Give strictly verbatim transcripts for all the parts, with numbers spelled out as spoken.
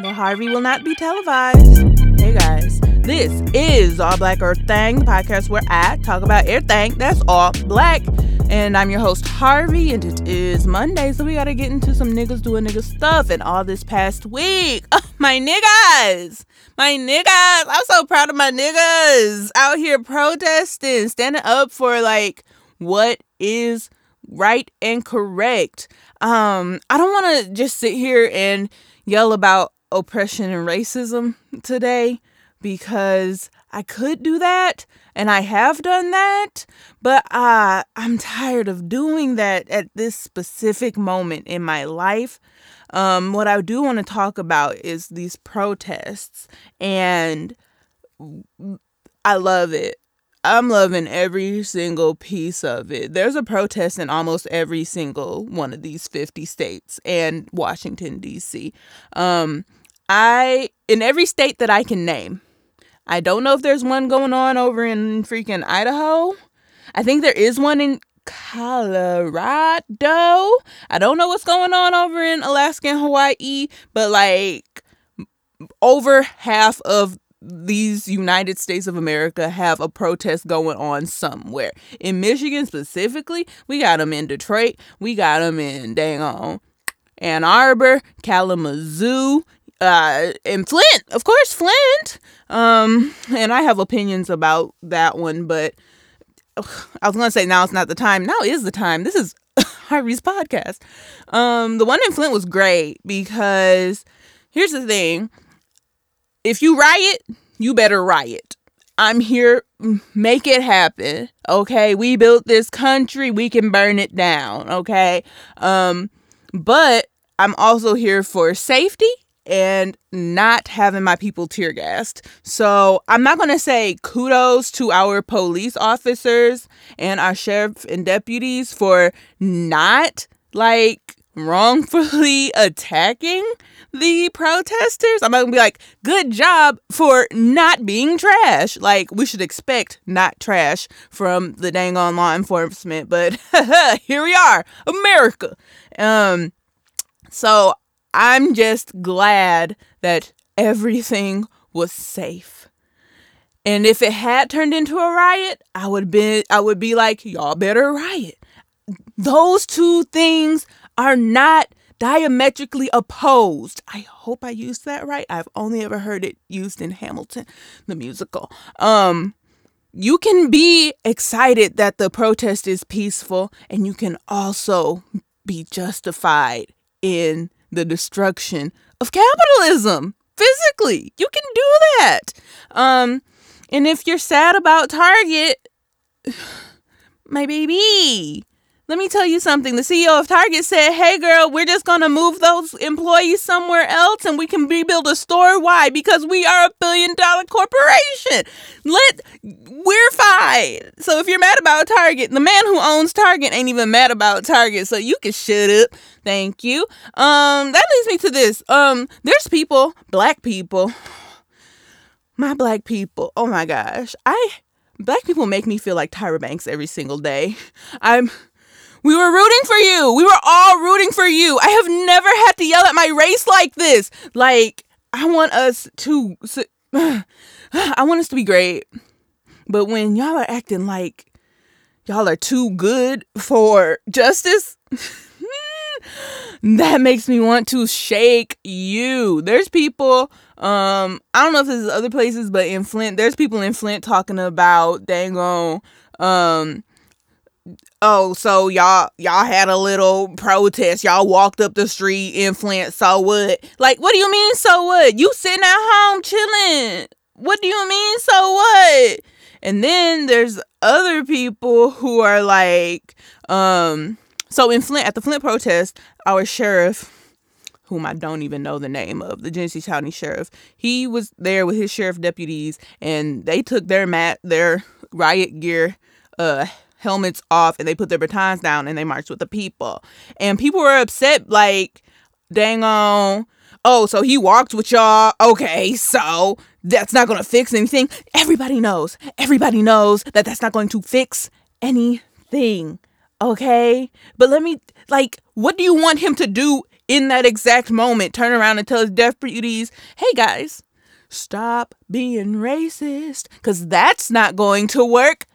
The Harvey will not be televised. Hey guys, this is All Black Earth Thang, the podcast where I talk about everything that's all black. And I'm your host, Harvey, and it is Monday, so we gotta get into some niggas doing nigga stuff and all this past week. Oh, my niggas! My niggas! I'm so proud of my niggas out here protesting, standing up for, like, what is right and correct. Um, I don't want to just sit here and yell about oppression and racism today because I could do that, and I have done that, but uh, I'm tired of doing that at this specific moment in my life. Um, what I do want to talk about is these protests, and I love it. I'm loving every single piece of it. There's a protest in almost every single one of these fifty states and Washington, D C. Um, I in every state that I can name. I don't know if there's one going on over in freaking Idaho. I think there is one in Colorado. I don't know what's going on over in Alaska and Hawaii, but like over half of these United States of America have a protest going on somewhere. In Michigan specifically, we got them in Detroit. We got them in, dang on, Ann Arbor, Kalamazoo, Uh, and Flint, of course, Flint. Um, and I have opinions about that one, but ugh, I was going to say now it's not the time. Now is the time. This is Harvey's podcast. Um, the one in Flint was great because here's the thing. If you riot, you better riot. I'm here. Make it happen. Okay. We built this country. We can burn it down. Okay. Um, but I'm also here for safety and not having my people tear gassed. So I'm not going to say kudos to our police officers and our sheriff and deputies for not like wrongfully attacking the protesters. I'm going to be like, good job for not being trash. Like we should expect not trash from the dang on law enforcement, but here we are, America. Um, so I'm just glad that everything was safe. And if it had turned into a riot, I would be I would be like, y'all better riot. Those two things are not diametrically opposed. I hope I used that right. I've only ever heard it used in Hamilton, the musical. Um, you can be excited that the protest is peaceful, and you can also be justified in the destruction of capitalism physically. You can do that. Um, and if you're sad about Target, my baby, let me tell you something. The C E O of Target said, hey girl, we're just going to move those employees somewhere else and we can rebuild a store. Why? Because we are a billion dollar corporation. Let we're fine. So if you're mad about Target, the man who owns Target ain't even mad about Target. So you can shut up. Thank you. Um, that leads me to this. Um, there's people, black people, my black people. Oh my gosh. I, black people make me feel like Tyra Banks every single day. I'm, We were rooting for you. We were all rooting for you. I have never had to yell at my race like this. Like, I want us to, I want us to be great. But when y'all are acting like y'all are too good for justice, that makes me want to shake you. There's people, um, I don't know if this is other places, but in Flint, there's people in Flint talking about, dang on, um, oh, so y'all y'all had a little protest. Y'all walked up the street in Flint. So what? Like, what do you mean, so what? You sitting at home chilling. What do you mean, so what? And then there's other people who are like, um, so in Flint, at the Flint protest, our sheriff, whom I don't even know the name of, the Genesee County Sheriff, he was there with his sheriff deputies, and they took their mat, their riot gear, uh, helmets off, and they put their batons down and they marched with the people, and people were upset like, dang on, oh, so he walked with y'all, okay, so that's not gonna fix anything. Everybody knows everybody knows that that's not going to fix anything, okay? But let me, like, what do you want him to do in that exact moment, turn around and tell his deaf beauties, hey guys, stop being racist, because that's not going to work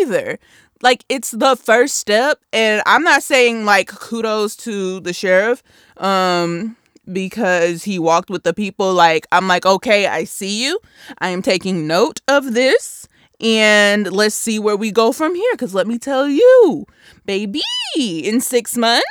either. Like, it's the first step, and I'm not saying, like, kudos to the sheriff, um, because he walked with the people. Like, I'm like, okay, I see you. I am taking note of this, and let's see where we go from here, because let me tell you, baby, in six months,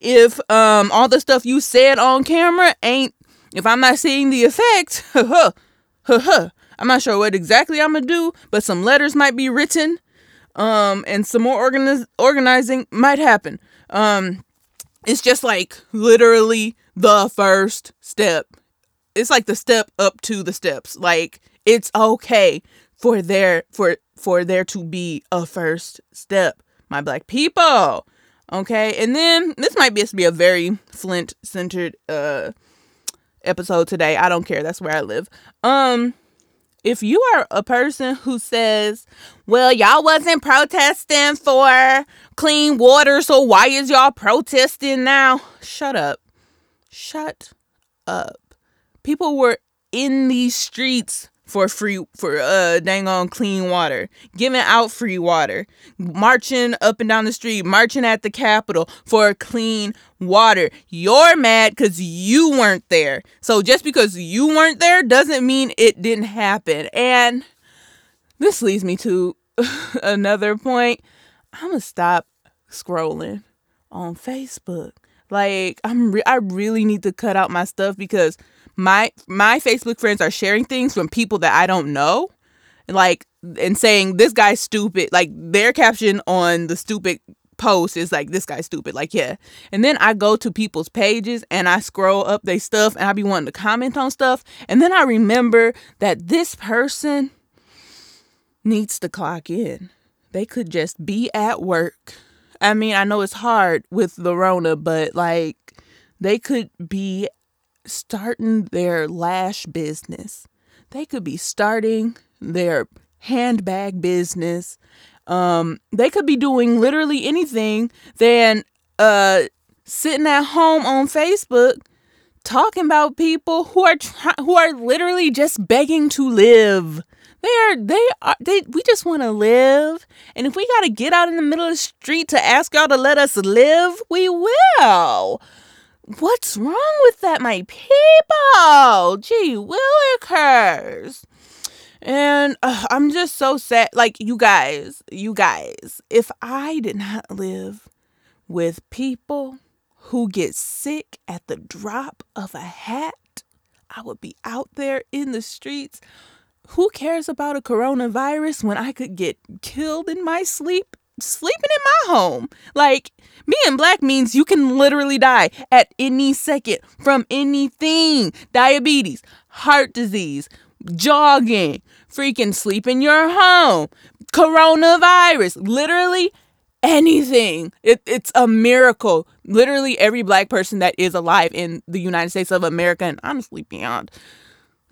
if um all the stuff you said on camera ain't, if I'm not seeing the effect, huh, huh, huh, I'm not sure what exactly I'm going to do, but some letters might be written. Um, and some more organiz- organizing might happen. Um, it's just like literally the first step. It's like the step up to the steps. Like, it's okay for there, for, for there to be a first step, my black people. Okay. And then this might just be a very Flint centered, uh, episode today. I don't care. That's where I live. Um, If you are a person who says, well, y'all wasn't protesting for clean water, so why is y'all protesting now? Shut up. Shut up. People were in these streets for free, for uh, dang on clean water, giving out free water, marching up and down the street, marching at the Capitol for clean water. You're mad because you weren't there. So just because you weren't there doesn't mean it didn't happen. And this leads me to another point. I'm gonna stop scrolling on Facebook. Like, I'm re- I really need to cut out my stuff, because my my Facebook friends are sharing things from people that I don't know, like, and saying this guy's stupid. Like, their caption on the stupid post is like, this guy's stupid. Like, yeah. And then I go to people's pages and I scroll up their stuff, and I be wanting to comment on stuff. And then I remember that this person needs to clock in. They could just be at work. I mean, I know it's hard with the Rona, but like, they could be starting their lash business. They could be starting their handbag business. Um, they could be doing literally anything than uh, sitting at home on Facebook talking about people who are try- who are literally just begging to live. They are, they are, they, we just want to live. And if we got to get out in the middle of the street to ask y'all to let us live, we will. What's wrong with that, my people? Gee willikers. And uh, I'm just so sad. Like, you guys, you guys, if I did not live with people who get sick at the drop of a hat, I would be out there in the streets. Who cares about a coronavirus when I could get killed in my sleep, sleeping in my home? Like, being black means you can literally die at any second from anything. Diabetes, heart disease, jogging, freaking sleep in your home, coronavirus, literally anything. It, it's a miracle. Literally every black person that is alive in the United States of America, and honestly beyond,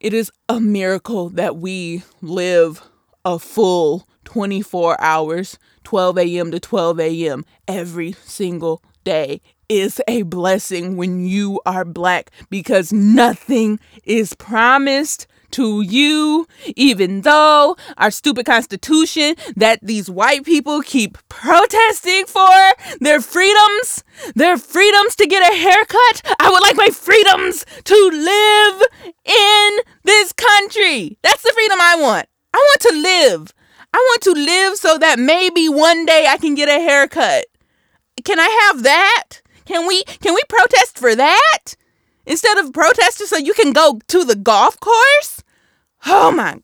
it is a miracle that we live a full twenty-four hours, twelve a.m. to twelve a.m. every single day. Is a blessing when you are black, because nothing is promised to you, even though our stupid constitution that these white people keep protesting for, their freedoms, their freedoms to get a haircut. I would like my freedoms to live in this country. That's the freedom I want. I want to live. I want to live so that maybe one day I can get a haircut. Can I have that? Can we, can we protest for that? Instead of protesting so you can go to the golf course? Oh my,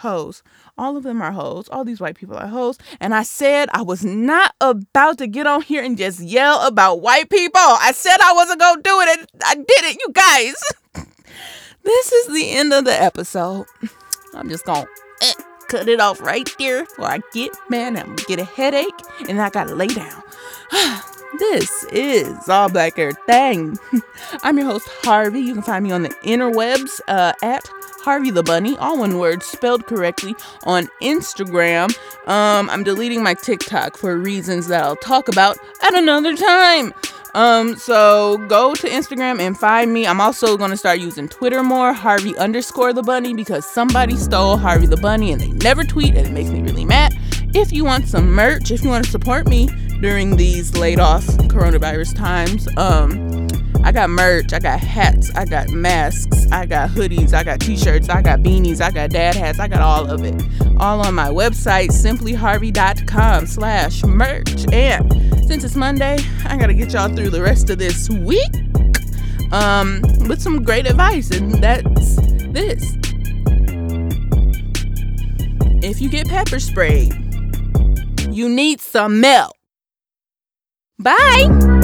hoes. All of them are hoes. All these white people are hoes. And I said I was not about to get on here and just yell about white people. I said I wasn't going to do it, and I did it, you guys. This is the end of the episode. I'm just going to eh, cut it off right there before I get mad. I'm going to get a headache, and I got to lay down. This is All Black Earth Thang. I'm your host, Harvey. You can find me on the interwebs uh, at Harvey the Bunny, all one word spelled correctly, on Instagram. Um, I'm deleting my TikTok for reasons that I'll talk about at another time. Um, so go to Instagram and find me. I'm also going to start using Twitter more, Harvey underscore the bunny, because somebody stole Harvey the Bunny and they never tweet, and it makes me really mad. If you want some merch, if you want to support me during these laid off coronavirus times, um, I got merch, I got hats, I got masks, I got hoodies, I got t-shirts, I got beanies, I got dad hats, I got all of it. All on my website, simplyharvey.com slash merch. And since it's Monday, I gotta get y'all through the rest of this week um, with some great advice, and that's this. If you get pepper sprayed, you need some milk. Bye!